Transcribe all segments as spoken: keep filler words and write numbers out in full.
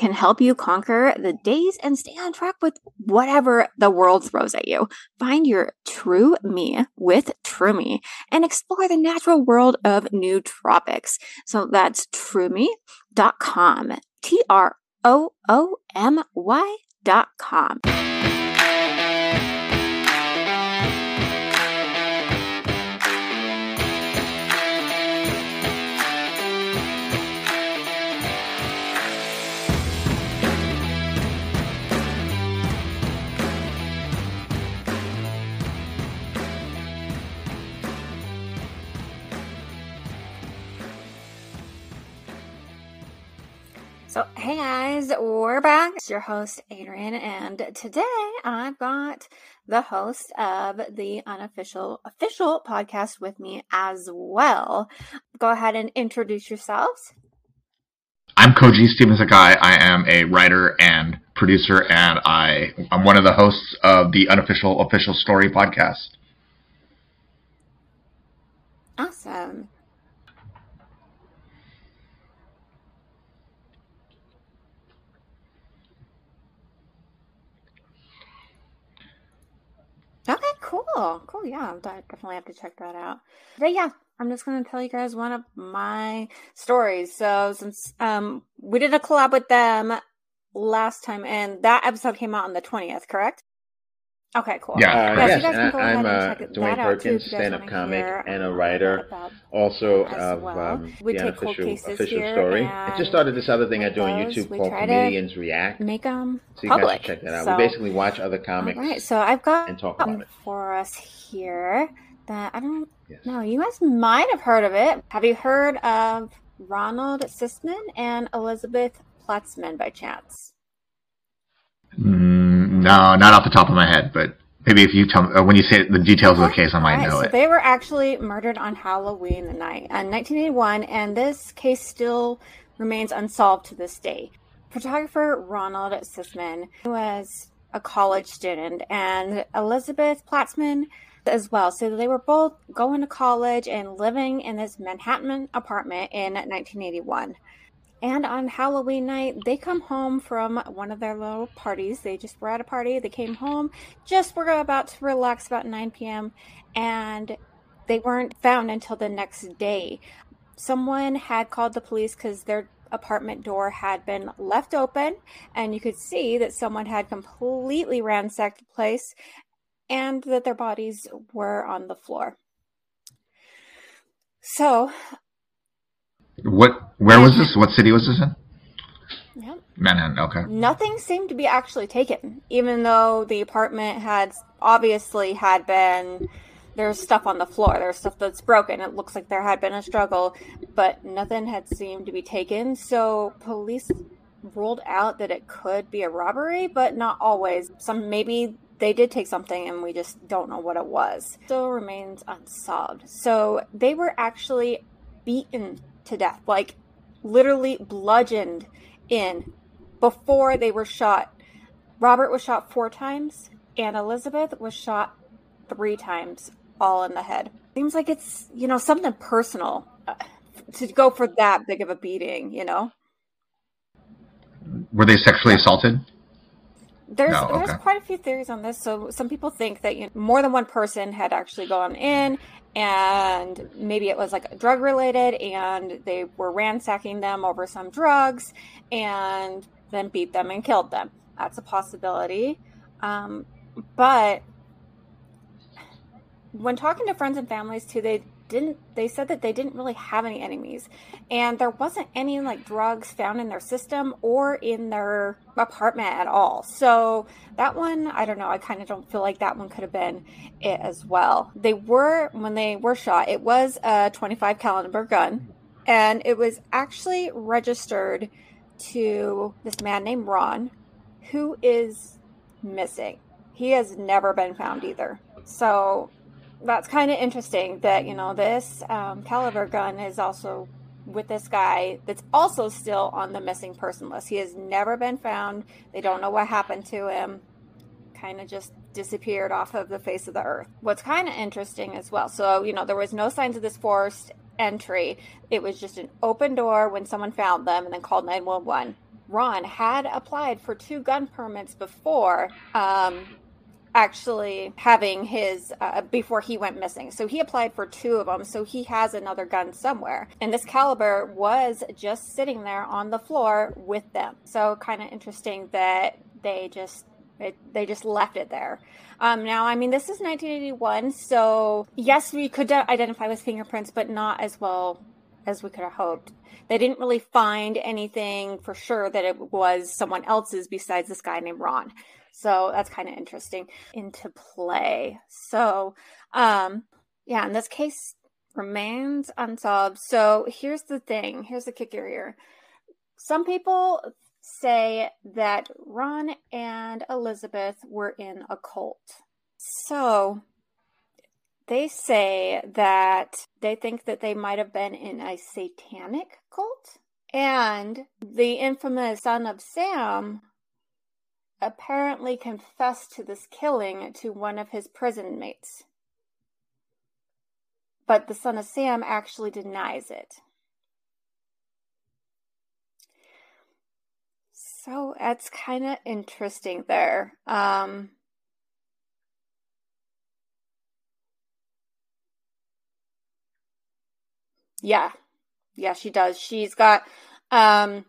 can help you conquer the days and stay on track with whatever the world throws at you. Find your true me with TruMe and explore the natural world of nootropics. So that's TruMe dot com. T R O O M Y dot com. So, hey guys, we're back. It's your host, Erin, and today I've got the host of the Unofficial Official podcast with me as well. Go ahead and introduce yourselves. I'm Koji Steven Sakai. I am a writer and producer, and I, I'm one of the hosts of the Unofficial Official Story podcast. Awesome. Okay, cool. Cool, yeah. I definitely have to check that out. But yeah, I'm just going to tell you guys one of my stories. So since um, we did a collab with them last time, and that episode came out on the twentieth, correct? Okay, cool. Yeah, uh, yeah yes, so you guys can go ahead I'm and check uh, Dwayne Perkins, stand-up comic and a writer, also of well. um, the Unofficial Official Story. I just started this other thing I do on YouTube called Comedians React. Make them so you public. Guys can check that out. So, we basically watch other comics. All right, so I've got and talk about it for us here. That I don't yes. know. You guys might have heard of it. Have you heard of Ronald Sisman and Elizabeth Platzman by chance? Mm-hmm. No, not off the top of my head, but maybe if you tell me, when you say the details of the case, I might right, know so it. They were actually murdered on Halloween the night in nineteen eighty-one, and this case still remains unsolved to this day. Photographer Ronald Sisman was a college student, and Elizabeth Platzman as well. So they were both going to college and living in this Manhattan apartment in nineteen eighty-one. And on Halloween night, they come home from one of their little parties. They just were at a party. They came home, just were about to relax about nine p.m. and they weren't found until the next day. Someone had called the police because their apartment door had been left open, and you could see that someone had completely ransacked the place and that their bodies were on the floor. So... What? Where was this? What city was this in? Yep. Manhattan, okay. Nothing seemed to be actually taken, even though the apartment had obviously had been, there's stuff on the floor, there's stuff that's broken, it looks like there had been a struggle, but nothing had seemed to be taken, so police ruled out that it could be a robbery, but not always. Some maybe... They did take something, and we just don't know what it was. Still remains unsolved. So they were actually beaten to death, like literally bludgeoned in before they were shot. Robert was shot four times and Elizabeth was shot three times, all in the head. Seems like it's, you know, something personal uh, to go for that big of a beating, you know? Were they sexually assaulted? There's no, okay. there's quite a few theories on this. So some people think that you know, more than one person had actually gone in, and maybe it was like drug related, and they were ransacking them over some drugs, and then beat them and killed them. That's a possibility. Um, but when talking to friends and families too, they didn't. They said that they didn't really have any enemies, and there wasn't any like drugs found in their system or in their apartment at all. So that one, I don't know. I kind of don't feel like that one could have been it as well. They were, when they were shot, it was a twenty-five caliber gun, and it was actually registered to this man named Ron, who is missing. He has never been found either. So that's kind of interesting that, you know, this um, caliber gun is also with this guy that's also still on the missing person list. He has never been found. They don't know what happened to him. Kind of just disappeared off of the face of the earth. What's kind of interesting as well. So, you know, there was no signs of this forced entry. It was just an open door when someone found them and then called nine one one. Ron had applied for two gun permits before um, actually having his, uh, before he went missing. So he applied for two of them. So he has another gun somewhere. And this caliber was just sitting there on the floor with them. So kind of interesting that they just It, they just left it there. Um, now, I mean, this is nineteen eighty-one, so yes, we could identify with fingerprints, but not as well as we could have hoped. They didn't really find anything for sure that it was someone else's besides this guy named Ron. So that's kind of interesting into play. So, um, yeah, and this case remains unsolved. So here's the thing. Here's the kicker here. Some people say that Ron and Elizabeth were in a cult. So they say that they think that they might have been in a satanic cult. And the infamous Son of Sam apparently confessed to this killing to one of his prison mates. But the Son of Sam actually denies it. So that's kind of interesting there. Um, yeah. Yeah, she does. She's got, um,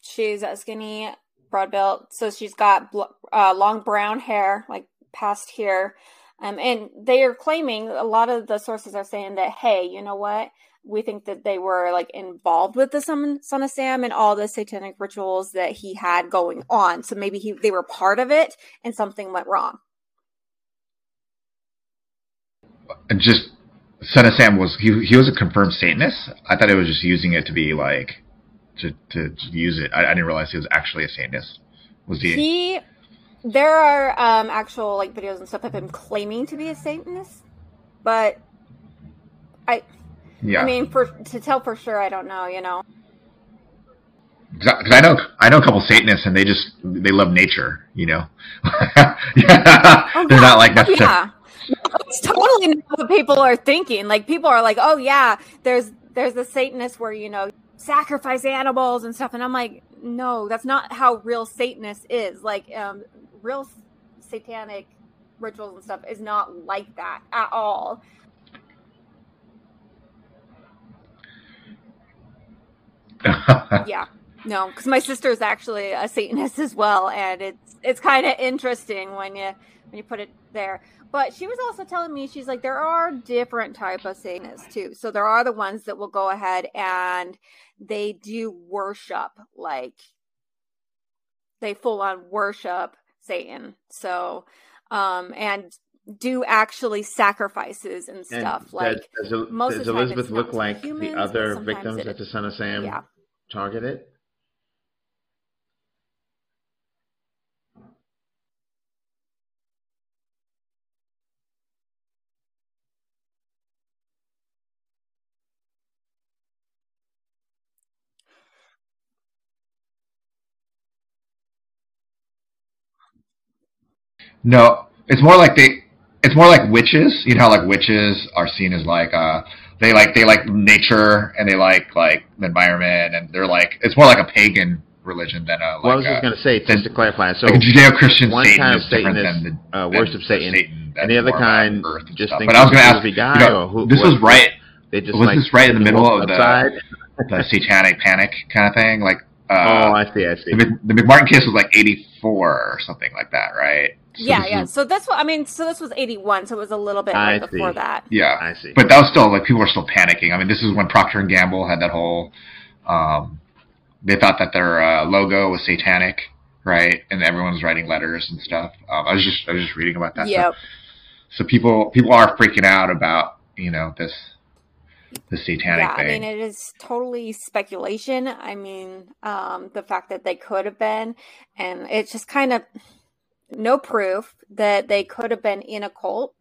she's a skinny, broad built. So she's got bl- uh, long brown hair, like past here. Um, and they are claiming, a lot of the sources are saying that, hey, you know what? We think that they were like involved with the Son of Sam and all the satanic rituals that he had going on. So maybe he, they were part of it and something went wrong. And just Son of Sam was, he, he was a confirmed Satanist. I thought it was just using it to be like, to, to, to use it. I, I didn't realize he was actually a Satanist. Was he? he there are um, actual like videos and stuff of him claiming to be a Satanist, but I, Yeah. I mean, for to tell for sure, I don't know, you know. Because I know, I know a couple of Satanists, and they just they love nature, you know. yeah. oh, They're yeah. not like that. Yeah, it's totally not what people are thinking. Like people are like, oh yeah, there's there's the Satanists where you know sacrifice animals and stuff, and I'm like, no, that's not how real Satanist is. Like um, real satanic rituals and stuff is not like that at all. yeah, no, because my sister is actually a Satanist as well, and it's it's kind of interesting when you when you put it there. But she was also telling me, she's like, there are different types of Satanists too. So there are the ones that will go ahead and they do worship, like they full on worship Satan. So, um, and do actually sacrifices and stuff. And like does, does, most does of Elizabeth look like humans, the other victims that the Son of Sam yeah. targeted? No, it's more like they It's more like witches, you know, how like witches are seen as like uh, they like they like nature and they like like the environment and they're like it's more like a pagan religion than a. Like well, I was just going to say just to clarify, so like a Judeo-Christian one Satan kind of is Satanist, different than the uh, worship Satan, Satan and the other kind just think. But I was going to ask, you know, who, this was right. They just was like, this right in the middle of the, the satanic panic kind of thing, like. Uh, oh, I see, I see. The, the McMartin case was like eighty-four or something like that, right? So yeah, yeah. Was, so that's what I mean. So this was eighty-one, so it was a little bit like before see. that. Yeah, I see. But that was still like people were still panicking. I mean, this is when Procter and Gamble had that whole. Um, they thought that their uh, logo was satanic, right? And everyone was writing letters and stuff. Um, I was just I was just reading about that. Yeah. So, so people people are freaking out about you know this. The satanic yeah, thing. I mean, it is totally speculation. I mean, um, the fact that they could have been, and it's just kind of no proof that they could have been in a cult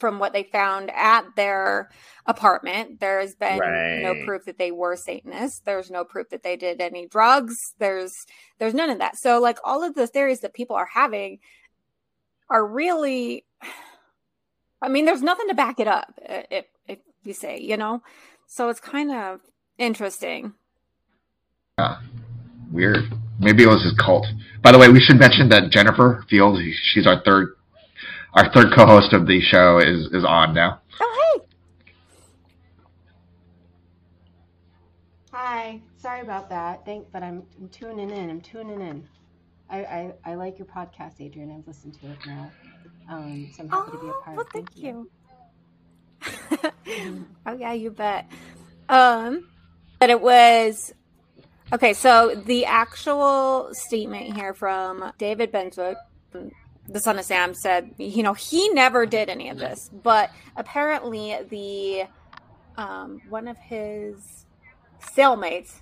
from what they found at their apartment. There's been right. no proof that they were Satanists. There's no proof that they did any drugs. There's there's none of that. So, like, all of the theories that people are having are really, I mean, there's nothing to back it up. It, it, you say, you know, so it's kind of interesting. Yeah. Weird. Maybe it was his cult. By the way, we should mention that Jennifer Fields, she's our third our third co-host of the show, is, is on now. Oh, hey. Hi. Sorry about that. Thank, but I'm, I'm tuning in. I'm tuning in. I, I, I like your podcast, Adrian. I've listened to it now. Um, so I'm happy oh, to be a part well, of it. Thank you. you. Oh, yeah, you bet. Um, but it was... Okay, so the actual statement here from David Berkowitz, the Son of Sam, said, you know, he never did any of this, but apparently the um, one of his cellmates,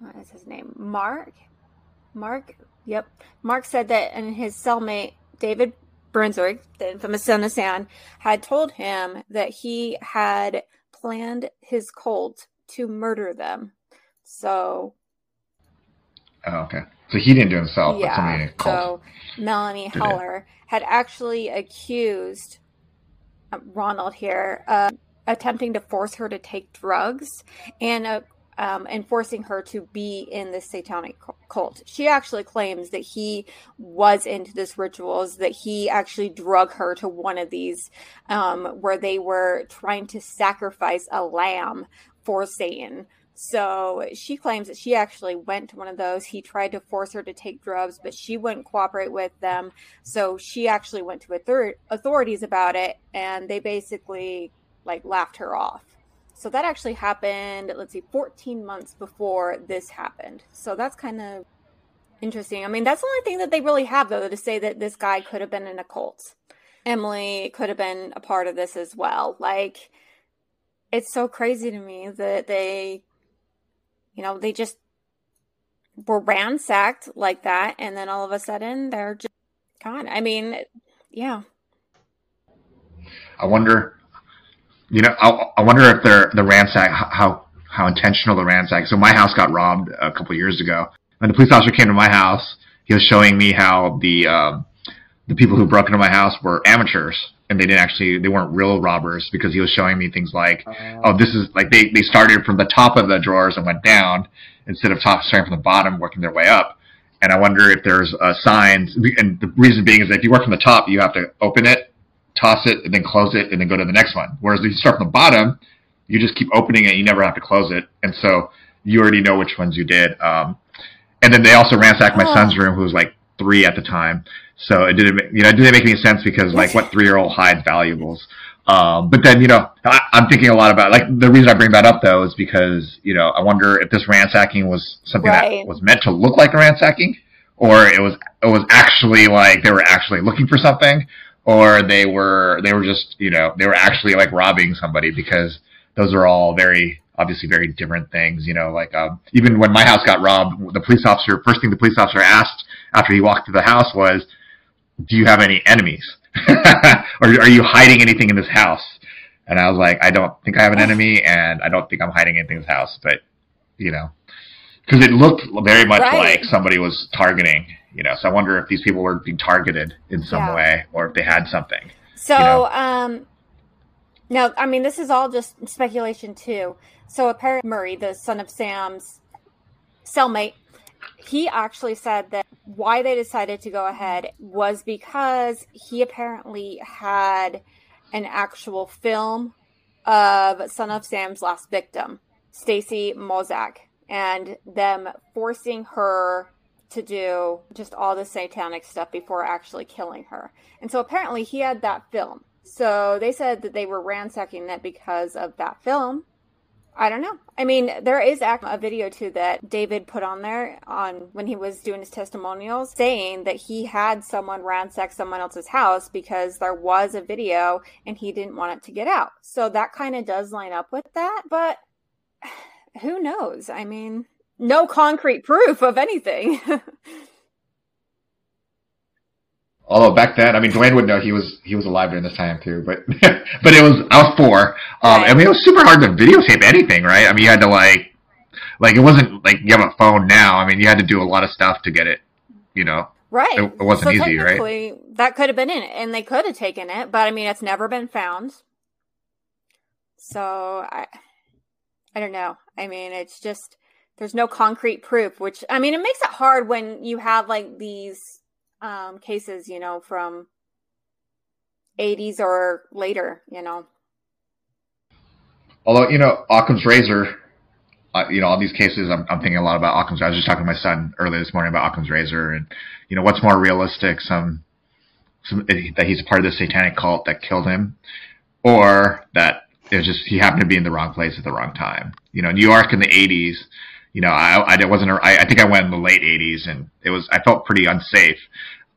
what is his name? Mark? Mark? Yep. Mark said that and his cellmate, David Berkowitz, the infamous Son of Sam, had told him that he had planned his cult to murder them. So, oh, okay. So he didn't do it himself. Yeah. But somebody called. So Melanie Haller had actually accused Ronald here of attempting to force her to take drugs and uh, um, and forcing her to be in this satanic cult. She actually claims that he was into this rituals, that he actually drug her to one of these um, where they were trying to sacrifice a lamb for Satan. So she claims that she actually went to one of those. He tried to force her to take drugs, but she wouldn't cooperate with them. So she actually went to author- authorities about it, and they basically like laughed her off. So that actually happened, let's see, fourteen months before this happened. So that's kind of interesting. I mean, that's the only thing that they really have, though, to say that this guy could have been in a cult. Emily could have been a part of this as well. Like, it's so crazy to me that they... You know, they just were ransacked like that, and then all of a sudden, they're just gone. I mean, yeah. I wonder, you know, I, I wonder if they're the ransack, how how intentional the ransack. So my house got robbed a couple of years ago. When the police officer came to my house, he was showing me how the uh, the people who broke into my house were amateurs. And they didn't actually, they weren't real robbers, because he was showing me things like, uh, oh, this is, like, they, they started from the top of the drawers and went down, instead of top starting from the bottom, working their way up. And I wonder if there's uh, signs, and the reason being is that if you work from the top, you have to open it, toss it, and then close it, and then go to the next one. Whereas if you start from the bottom, you just keep opening it, you never have to close it. And so you already know which ones you did. Um, and then they also ransacked my oh. son's room, who was, like, three at the time. So it didn't, you know, it didn't make any sense, because like what three-year-old hides valuables? Um, but then, you know, I, I'm thinking a lot about, like, the reason I bring that up though is because, you know, I wonder if this ransacking was something right. that was meant to look like a ransacking, or it was, it was actually like they were actually looking for something, or they were, they were just, you know, they were actually like robbing somebody, because those are all very, obviously very different things, you know, like, um, even when my house got robbed, the police officer, first thing the police officer asked after he walked through the house was, do you have any enemies? Or are you hiding anything in this house? And I was like, I don't think I have an enemy, and I don't think I'm hiding anything in this house. But, you know, because it looked very much right. like somebody was targeting, you know. So I wonder if these people were being targeted in some yeah. way, or if they had something. So, you know? um, now, I mean, this is all just speculation, too. So apparently Murray, the Son of Sam's cellmate, he actually said that why they decided to go ahead was because he apparently had an actual film of Son of Sam's last victim, Stacy Mozak, and them forcing her to do just all the satanic stuff before actually killing her. And so apparently he had that film. So they said that they were ransacking that because of that film. I don't know. I mean, there is a video, too, that David put on there on when he was doing his testimonials, saying that he had someone ransack someone else's house because there was a video and he didn't want it to get out. So that kind of does line up with that. But who knows? I mean, no concrete proof of anything. Although back then, I mean, Dwayne would know, he was he was alive during this time too, but but it was I was four. Um, right. I mean, it was super hard to videotape anything, right? I mean, you had to like like it wasn't like you have a phone now. I mean, you had to do a lot of stuff to get it, you know. Right. It, it wasn't so easy, right? That could have been in it, and they could have taken it, but I mean, it's never been found. So I I don't know. I mean, it's just There's no concrete proof, which, I mean, it makes it hard when you have, like, these um, cases, you know, from eighties or later, you know. Although, you know, Occam's razor, uh, you know, all these cases, I'm, I'm thinking a lot about Occam's. I was just talking to my son earlier this morning about Occam's razor and, you know, what's more realistic, some, some that he's part of the satanic cult that killed him, or that it was just he happened to be in the wrong place at the wrong time. You know, New York in the eighties, you know, I, I wasn't, I, I think I went in the late eighties and it was, I felt pretty unsafe.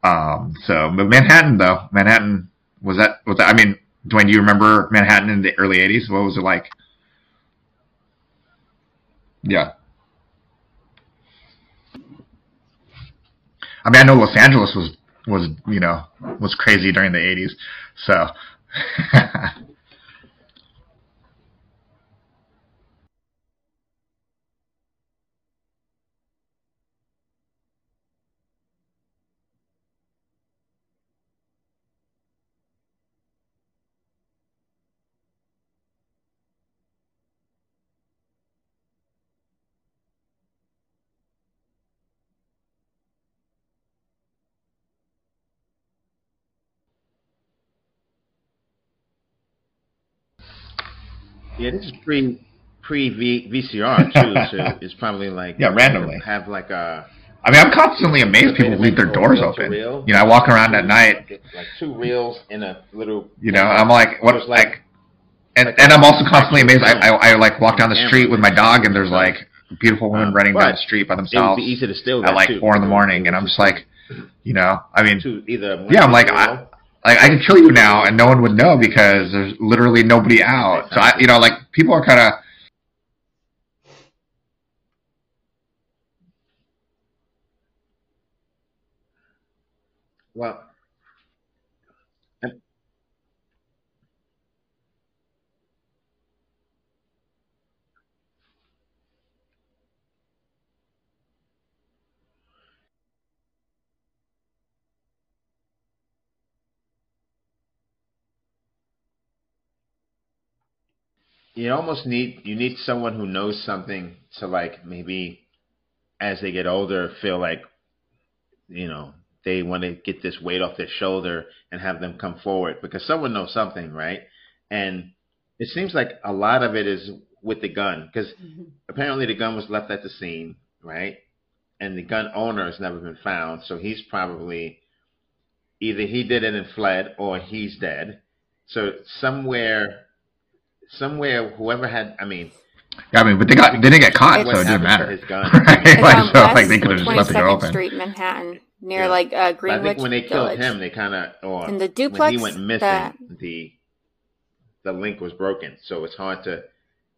Um, so, but Manhattan though, Manhattan, was that, was that, I mean, Dwayne, do you remember Manhattan in the early eighties? What was it like? Yeah. I mean, I know Los Angeles was, was, you know, was crazy during the eighties. So. Yeah, this is pre pre v, V C R too, so it's probably like yeah, randomly have like a. I mean, I'm constantly amazed people leave their doors open. You know, I walk around at night. Like two reels in a little. You know, I'm like, what like, like, and and I'm also constantly amazed. I, I I like walk down the street with my dog, and there's like a beautiful woman running down the street by themselves. It would be easy to steal that at like four in the morning, and I'm just like, you know, I mean, either yeah, I'm like I. Like, I could kill you now, and no one would know because there's literally nobody out. So, I, you know, like, people are kind of... Well... You almost need you need someone who knows something to like maybe as they get older feel like you know they want to get this weight off their shoulder and have them come forward because someone knows something, right? And it seems like a lot of it is with the gun because mm-hmm. apparently the gun was left at the scene, right? And the gun owner has never been found, so he's probably either he did it and fled or he's dead. So somewhere. Somewhere, whoever had, I mean, yeah, I mean, but they got, they didn't get caught, so it didn't matter. His gun. Right? It's like, on so, West like, they could have just left the door open. twenty-second Street, Manhattan, near yeah. like uh, Greenwich Village. I think when they Village. killed him, they kind of, or in the duplex, when he went missing, that... the the link was broken. So it's hard to,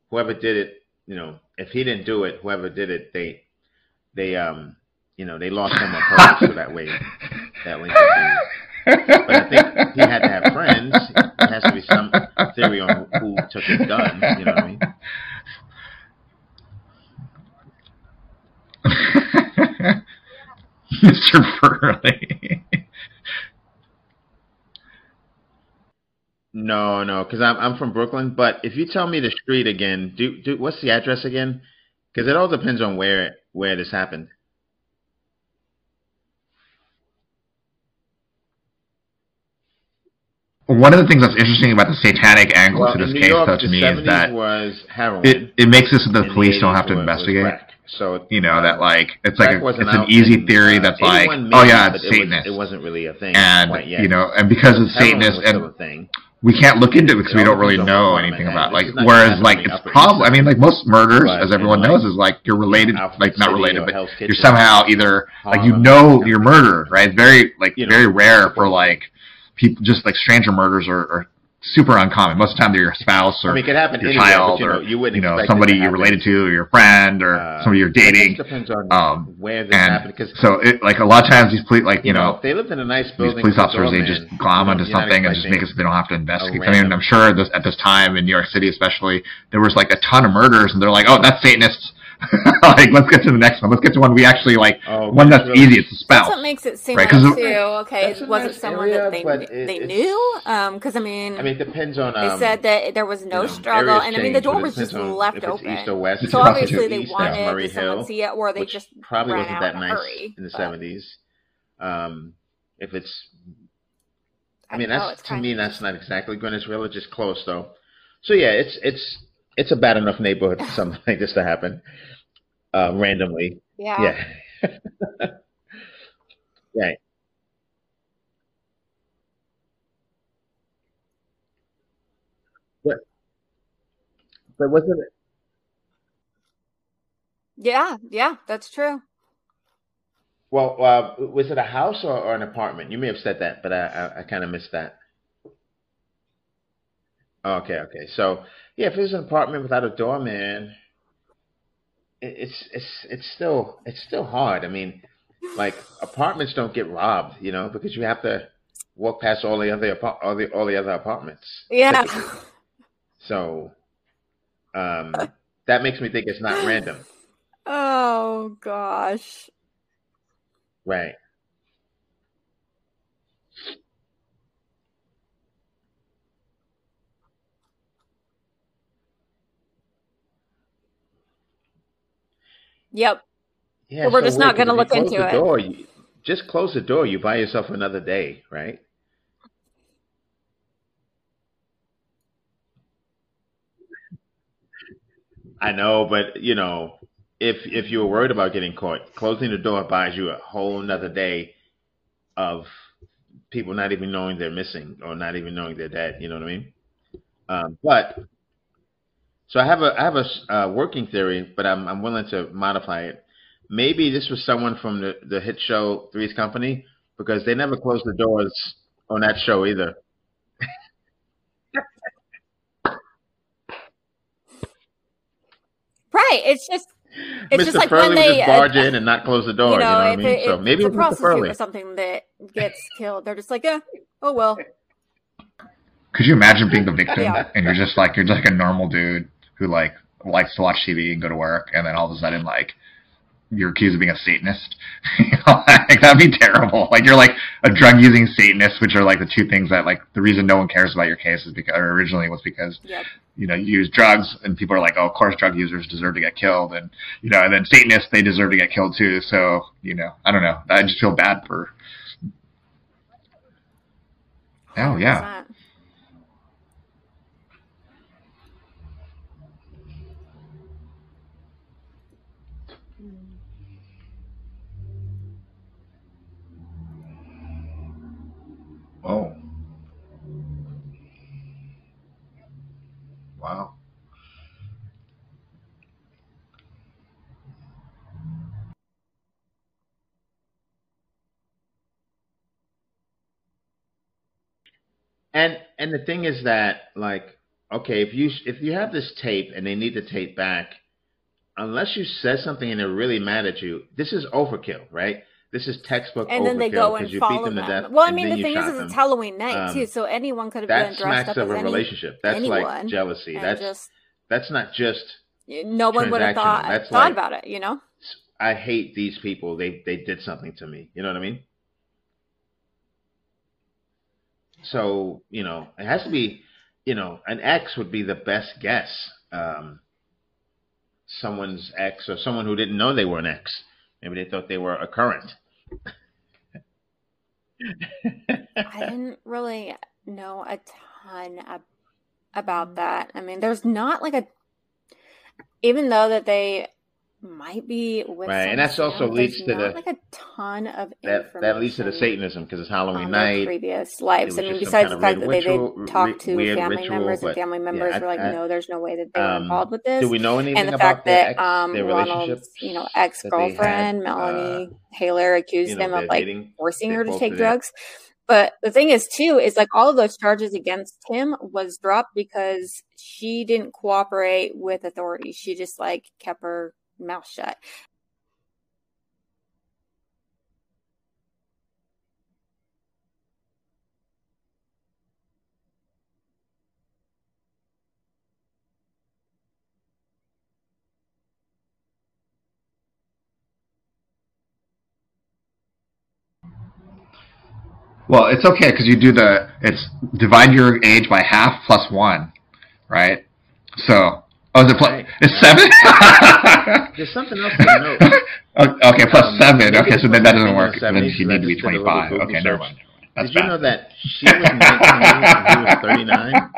whoever did it, you know, if he didn't do it, whoever did it, they, they, um, you know, they lost him on purpose, so that way, that link was But I think he had to have friends. There has to be some theory on who took his gun. You know what I mean? Mister Burley. No, no, because I'm I'm from Brooklyn. But if you tell me the street again, do do what's the address again? Because it all depends on where where this happened. One of the things that's interesting about the satanic angle well, to this case, York, though, to me, is that was heroin, it, it makes it so the police the don't have to investigate. So you know uh, that, like, it's like a, it's an easy theory in, uh, that's like, million, oh yeah, it's Satanist. It, was, it wasn't really a thing, and quite yet. you know, and because it's Satanist, and thing. we can't look into it because we don't really know anything about. Like, whereas, like, it's probably, I mean, like most murders, as everyone knows, is like you're related, like not related, but you're somehow either like you know your murderer, right? It's very like very rare for like. People, just like stranger murders are, are super uncommon. Most of the time, they're your spouse or I mean, it could happen your anywhere, child, but, you or know, you, wouldn't you know somebody you're related to, or your friend, or uh, somebody you're dating. It depends on um, where this happened. Cause so, it, like a lot of times, these police, like you, you know, know, they lived in a nice building. These police officers, they just glom onto something and just make it so they don't have to investigate. I mean, I'm sure this, at this time in New York City, especially, there was like a ton of murders, and they're like, oh, that's Satanists. Like, let's get to the next one. Let's get to one we actually like. Oh, one that's really easy to spell. That's what makes it seem right, like too. Okay, was nice it someone area, that they it, they knew? Because um, I mean, I mean, it depends on. Um, they said that there was no you know, struggle, and I mean, the door was just on, left open. East or west, so obviously they east, wanted Murray to Hill, see it, or they just probably ran wasn't out that nice hurry, in the seventies. Um, if it's, I mean, that's to me, that's not exactly Greenwich Village. It's close though, so yeah, it's it's it's a bad enough neighborhood for something like this to happen. Uh, randomly. Yeah. Yeah. Right. But, but wasn't it? Yeah. Yeah, that's true. Well, uh, was it a house or, or an apartment? You may have said that, but I, I, I kind of missed that. Okay. Okay. So yeah, if it was an apartment without a door, man, It's it's it's still it's still hard. I mean, like apartments don't get robbed, you know, because you have to walk past all the other all the all the other apartments. Yeah. Typically. So, um, that makes me think it's not random. Oh gosh. Right. Yep. Yeah, so we're so just not going to look into it. Door, you, just close the door. You buy yourself another day, right? I know, but you know, if if you were worried about getting caught, closing the door buys you a whole another day of people not even knowing they're missing or not even knowing they're dead. You know what I mean? Um, but. So I have a I have a uh, working theory, but I'm I'm willing to modify it. Maybe this was someone from the, the hit show Three's Company, because they never closed the doors on that show either. Right. It's just it's Mister just like Furley when they would just barge uh, in and not close the door. You know, you know what I mean? It, so it, maybe it's, it's a prostitute or something that gets killed. They're just like, eh, oh well. Could you imagine being the victim yeah. and you're just like you're just like a normal dude who like likes to watch T V and go to work, and then all of a sudden like you're accused of being a Satanist? You know, like, that'd be terrible. Like you're like a drug using Satanist, which are like the two things that like the reason no one cares about your case is because or originally was because yep. you know you use drugs, and people are like, oh, of course drug users deserve to get killed, and you know, and then Satanists, they deserve to get killed too. So you know, I don't know. I just feel bad for. Oh yeah. Oh. Wow. And and the thing is that like okay, if you if you have this tape and they need the tape back, unless you said something and they're really mad at you, this is overkill, right? This is textbook and overkill. And then they go and you follow beat them, them to death. Well, I mean, the thing is, is it's Halloween night um, too, so anyone could have been dressed up as anyone. That smacks of a relationship. That's anyone, like jealousy. That's just, that's not just no one would have thought that's thought like, about it. You know, I hate these people. They they did something to me. You know what I mean? So you know, it has to be. You know, an ex would be the best guess. Um, someone's ex or someone who didn't know they were an ex. Maybe they thought they were a current. I didn't really know a ton ab- about that. I mean, there's not like a, even though that they might be with, right, and that's also leads to the like a ton of that, that leads to the Satanism because it's Halloween night. Previous lives, I mean, besides the fact that they did talk to family members, and family members were like, no, there's no way that they were involved with this. Do we know anything about the fact that um, Ronald's, you know, ex girlfriend Melanie Haller accused them of like forcing her to take drugs. But the thing is, too, is like all of those charges against him was dropped because she didn't cooperate with authorities. She just like kept her mouth shut. Well, it's okay because you do the, it's divide your age by half plus one, right? So, oh, is it plus, right. it's yeah. seven? There's something else to note. Okay, plus um, seven. Okay, so then that doesn't work. So then you need to be twenty-five. Okay, never mind. That's Did bad. you know that she was nineteen years and he was thirty-nine?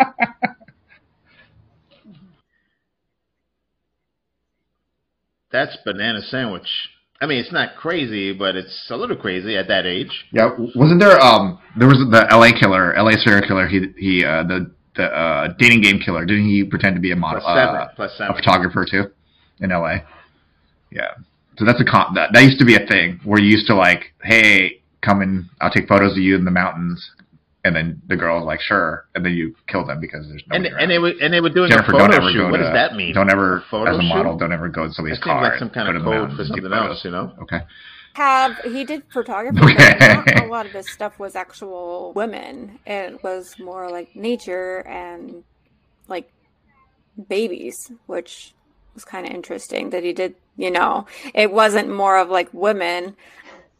That's banana sandwich. I mean, it's not crazy, but it's a little crazy at that age. Yeah, wasn't there? Um, there was the L A killer, L A serial killer. He he, uh, the the uh, dating game killer. Didn't he pretend to be a model, plus seven, uh, plus seven. a photographer too, in L A? Yeah. So that's a con that that used to be a thing where you used to like, hey, come and I'll take photos of you in the mountains, and then the girl was like, sure, and then you kill them because there's no. And around. and they were and they were doing Jennifer, a photo shoot. To, what does that mean? Don't ever photo as a model. Shoot? Don't ever go in somebody's that car. That seems like some kind of code for something else, you know? Okay. Have he did photography? Okay. Not a lot of his stuff was actual women. It was more like nature and like babies, which was kind of interesting that he did. You know, it wasn't more of like women,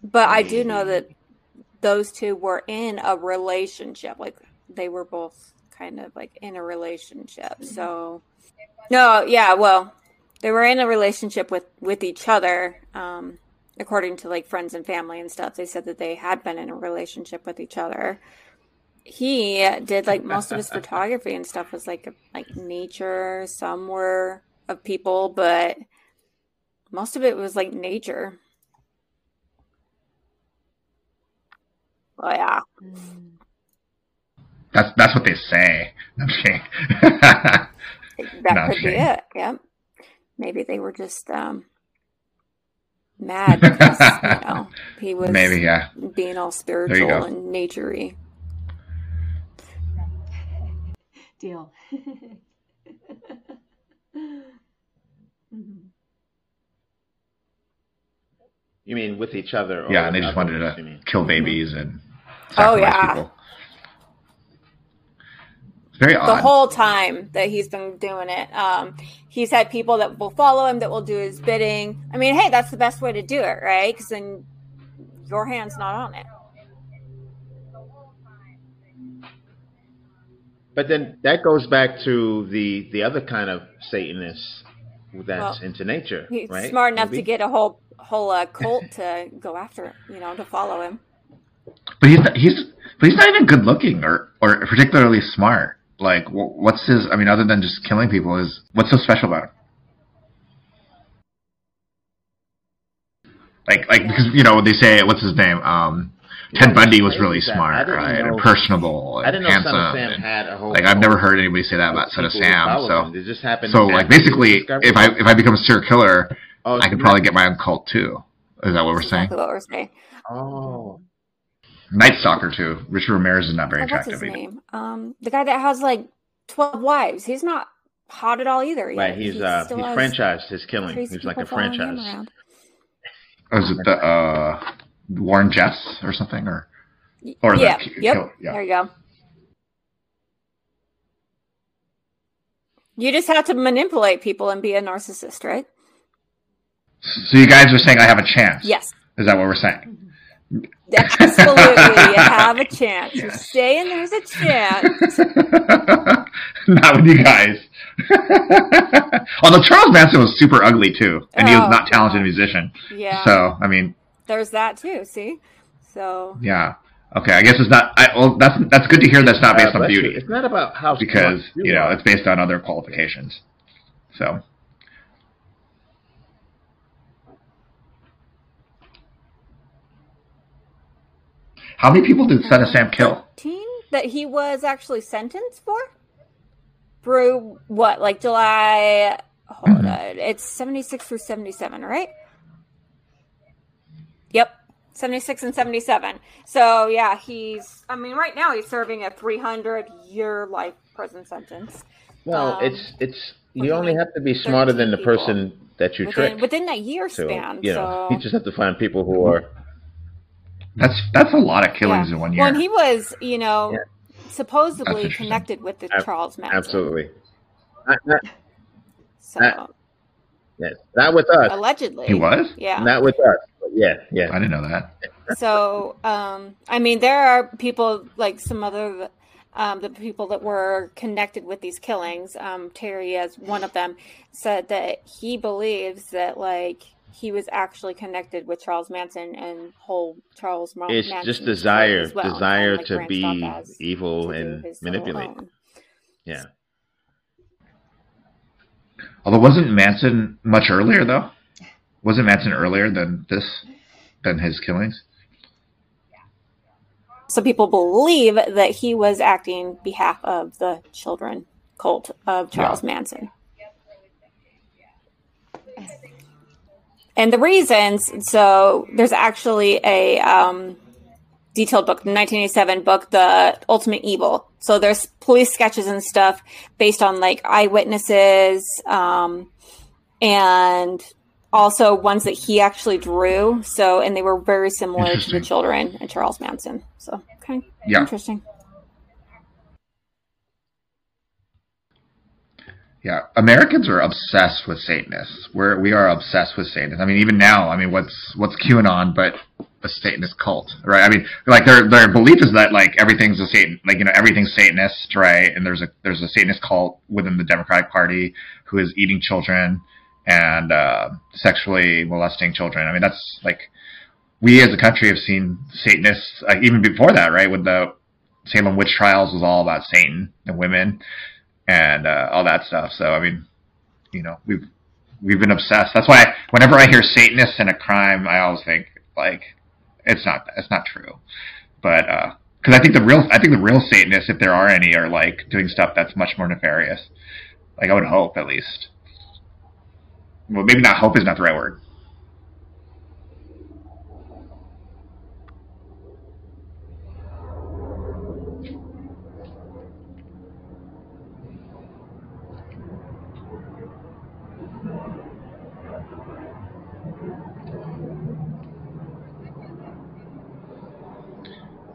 but I do know that those two were in a relationship. Like they were both kind of like in a relationship. So no, yeah, well, they were in a relationship with, with each other. Um, according to like friends and family and stuff, they said that they had been in a relationship with each other. He did like most of his photography and stuff was like, like nature. Some were of people, but most of it was like nature. Oh yeah. That's that's what they say. I'm just kidding. that no, could be kidding. it. Yeah. Maybe they were just um, mad because you know he was maybe yeah being all spiritual and naturey. Deal. mm-hmm. You mean with each other? Or yeah, and they just wanted to kill babies and sacrifice oh, yeah. people. It's very odd. The whole time that he's been doing it, um, he's had people that will follow him, that will do his bidding. I mean, hey, that's the best way to do it, right? Because then your hand's not on it. But then that goes back to the, the other kind of Satanist that's well, into nature, he's right? He's smart enough Maybe? to get a whole... whole uh, cult to go after, you know, to follow him. But he's not, he's but he's not even good looking or or particularly smart. Like, what's his? I mean, other than just killing people, is what's so special about him? Like, like yeah. because you know they say what's his name? Um, Ted yeah, Bundy was really that. smart, right? Know, and personable, and I didn't know handsome. Son of Sam and, had a whole like I've never heard anybody say that about Son of Sam. So it just happened. So like basically, if I if I become a serial killer. Oh, I could probably get my own cult too. Is that what we're saying? Exactly what we're saying. Oh, Night Stalker too. Richard Ramirez is not very oh, attractive. What's his name? Um, the guy that has like twelve wives. He's not hot at all either. Right? He's he's, uh, he's franchised his killing. He's like a franchise. Oh, is it the uh, Warren Jeffs or something or or yeah? The, yep. Kill, yeah. There you go. You just have to manipulate people and be a narcissist, right? So you guys are saying I have a chance? Yes. Is that what we're saying? Absolutely. You have a chance. Yes. You're saying there's a chance. Not with you guys. Although Charles Manson was super ugly, too. And oh, he was not a talented musician. Yeah. So, I mean. There's that, too. See? So. Yeah. Okay. I guess it's not. I, well, that's that's good to hear that's not based uh, on beauty. You. It's not about how. Because, you, you know, it's based on other qualifications. So. How many people did Son of Sam kill? Thirteen that he was actually sentenced for? Through what? Like July? Hold mm-hmm. on. It's seventy-six through seventy-seven, right? Yep. seventy-six and seventy-seven. So, yeah, he's, I mean, right now he's serving a three hundred year life prison sentence. Well, um, it's, it's, you only have to be smarter than the person that you within, trick. Within that year so, span. You know, so. You just have to find people who are. That's that's a lot of killings yeah. in one year. Well, and he was, you know, yeah. supposedly connected with the Ab Charles Manson. Absolutely. Not, not, so, not, yes. not with us. Allegedly. He was? Yeah. Not with us. But yeah, yeah. I didn't know that. So, um, I mean, there are people like some other, um, the people that were connected with these killings. Um, Terry, as one of them, said that he believes that like he was actually connected with Charles Manson and whole Charles Manson. It's just desire, well, desire and, like, to be evil to and manipulate. Yeah. Although wasn't Manson much earlier though? Wasn't Manson earlier than this, than his killings? So people believe that he was acting on behalf of the children cult of Charles yeah. Manson. And the reasons, so there's actually a um, detailed book, the nineteen eighty-seven book, The Ultimate Evil. So there's police sketches and stuff based on like eyewitnesses um, and also ones that he actually drew. So, and they were very similar to the children and Charles Manson. So, okay. Yeah. Interesting. Yeah. Americans are obsessed with Satanists. We're, we are obsessed with Satanists. I mean, even now, I mean, what's, what's QAnon, but a Satanist cult, right? I mean, like their, their belief is that like everything's a Satan, like, you know, everything's Satanist, right? And there's a, there's a Satanist cult within the Democratic Party who is eating children and uh, sexually molesting children. I mean, that's like, we as a country have seen Satanists, like, even before that, right? With the Salem witch trials was all about Satan and women and uh, all that stuff. So, I mean, you know, we've, we've been obsessed. That's why whenever I hear Satanists in a crime, I always think like, it's not, it's not true. But, uh, cause I think the real, I think the real Satanists, if there are any, are like doing stuff that's much more nefarious. Like I would hope at least. Well, maybe not hope is not the right word.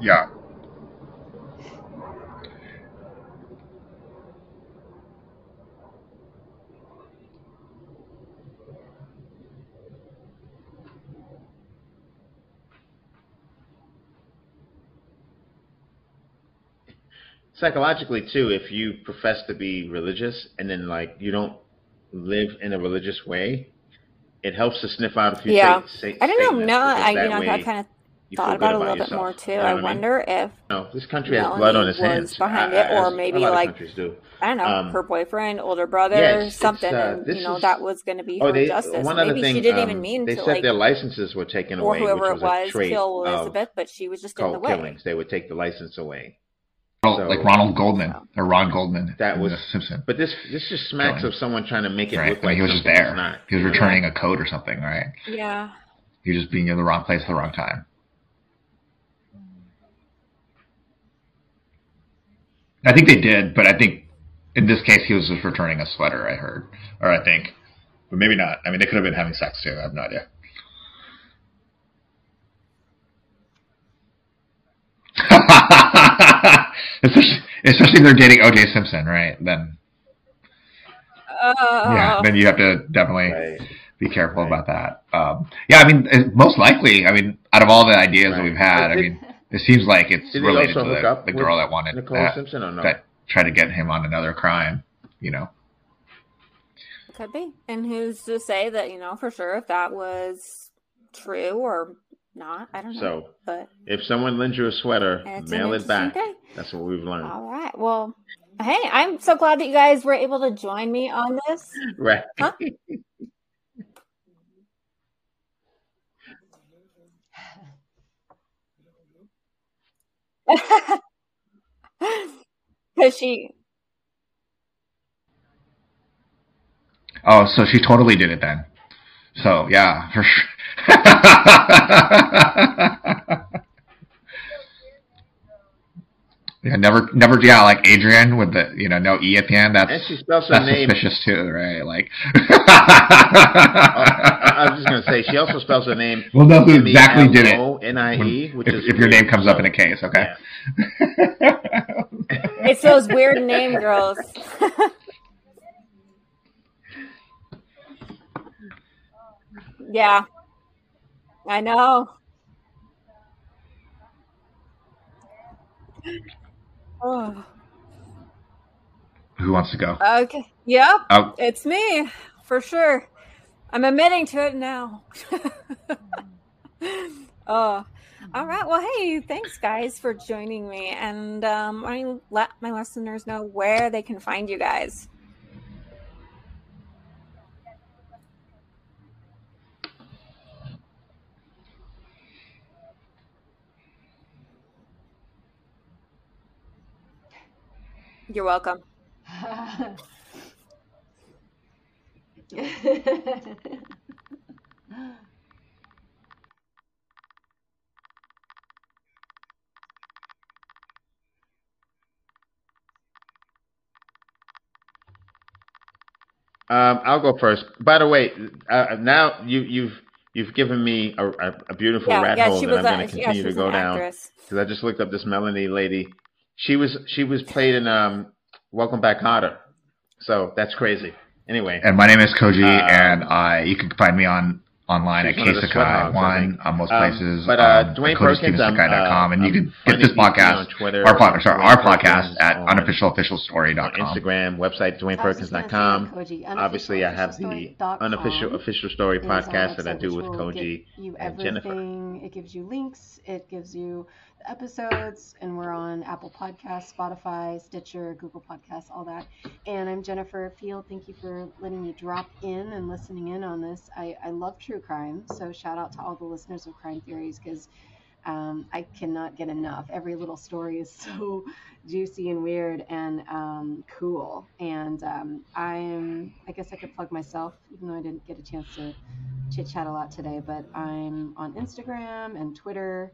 Yeah. Psychologically too, if you profess to be religious and then like you don't live in a religious way, it helps to sniff out a few yeah. things. I don't know. No, I you know I kind of thought about it a little bit more too. I wonder if no, this country has blood on its hands behind it, or maybe like I don't know, her boyfriend, older brother, something. And you know that was going to be her justice. Maybe she didn't even mean to. They said their licenses were taken away, or whoever it was, kill Elizabeth, but she was just in the way. They would take the license away. So, like Ronald Goldman or Ron Goldman. That was Simpson. But this this just smacks Goldman. Of someone trying to make it right. look like I mean, he was just there. Not, he was returning right. a code or something, right? Yeah. He was just being in the wrong place at the wrong time. I think they did, but I think in this case he was just returning a sweater, I heard. Or I think. But maybe not. I mean, they could have been having sex too. I have no idea. Especially, especially if they're dating O J. Simpson, right? Then, uh, yeah, then you have to definitely right. be careful right. about that. Um, yeah, I mean, it, most likely, I mean, out of all the ideas right. that we've had, did, I mean, it seems like it's related to the, the girl that wanted Nicole that, Simpson or no? that tried to get him on another crime, you know. Could be. And who's to say that, you know, for sure if that was true or not, I don't know. So, but if someone lends you a sweater, mail it back. Day. That's what we've learned. All right. Well, hey, I'm so glad that you guys were able to join me on this. Right. Huh? Cause she. Oh, so she totally did it then. So yeah, for sure. yeah, never, never, yeah, like Adrian with the you know no e at the end. That's and she spells her that's name. Suspicious too, right? Like, I was just gonna say she also spells her name. Well, no, who exactly did it? N I E, which if, is if your name comes up in a case, okay. Yeah. It's those weird name girls. Yeah. I know. Oh. Who wants to go? Okay. Yep. Oh. It's me for sure. I'm admitting to it now. Oh, all right. Well, hey, thanks guys for joining me. And um, I let my listeners know where they can find you guys. You're welcome. Um, I'll go first. By the way, uh, now you, you've you've given me a, a beautiful yeah, rat yeah, hole that I'm going to continue yeah, to go down, because I just looked up this Melanie lady. She was she was played in um, Welcome Back Hotter, so that's crazy. Anyway, and my name is Koji, uh, and I you can find me on online at K Sakai one on, on most places. Um, but uh, Dwayne Perkins, Koji Steven Sakai dot com, and you can get this podcast, Twitter, our podcast, sorry, our podcast at unofficial official story dot com. Instagram, website Dwayne Perkins dot com. Obviously, I have the Unofficial Official Story podcast that I do with Koji and Jennifer. It gives you links. It gives you episodes, and we're on Apple Podcasts, Spotify, Stitcher, Google Podcasts, all that. And I'm Jennifer Field. Thank you for letting me drop in and listening in on this. I, I love true crime, so shout out to all the listeners of Crime Theories, because um, I cannot get enough. Every little story is so juicy and weird and um, cool. And um, I am, I guess I could plug myself, even though I didn't get a chance to chit-chat a lot today, but I'm on Instagram and Twitter.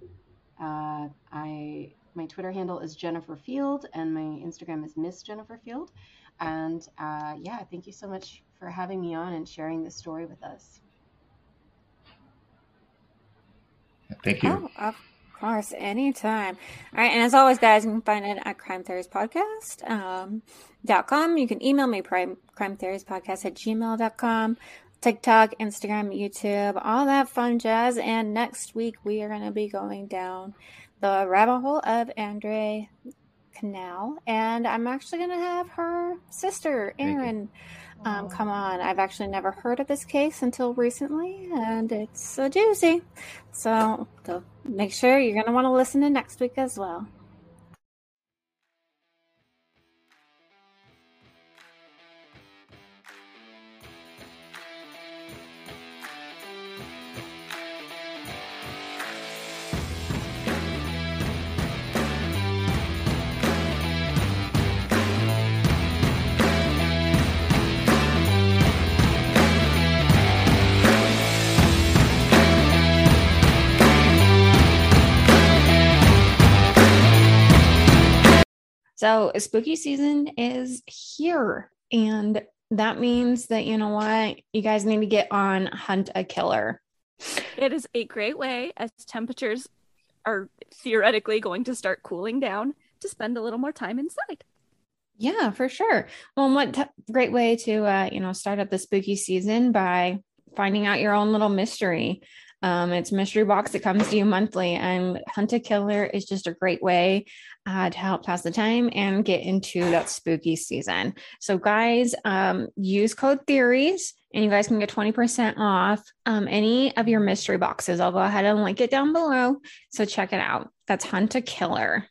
Uh, I my Twitter handle is Jennifer Field, and my Instagram is Miss Jennifer Field. And uh, yeah, thank you so much for having me on and sharing this story with us. Thank you. Oh, of course, anytime. All right, and as always, guys, you can find it at crime theories podcast dot com. Um, you can email me crime theories podcast at gmail dot com. TikTok, Instagram, YouTube, all that fun jazz. And next week, we are going to be going down the rabbit hole of Andre Canal. And I'm actually going to have her sister, Erin, um, come on. I've actually never heard of this case until recently, and it's so juicy. So, so make sure you're going to want to listen to next week as well. So spooky season is here, and that means that, you know what, you guys need to get on Hunt a Killer. It is a great way, as temperatures are theoretically going to start cooling down, to spend a little more time inside. Yeah, for sure. Well, and what t- great way to, uh, you know, start up the spooky season by finding out your own little mystery. Um, it's a mystery box that comes to you monthly, and Hunt a Killer is just a great way uh, to help pass the time and get into that spooky season. So guys, um, use code Theories and you guys can get twenty percent off um, any of your mystery boxes. I'll go ahead and link it down below. So check it out. That's Hunt a Killer.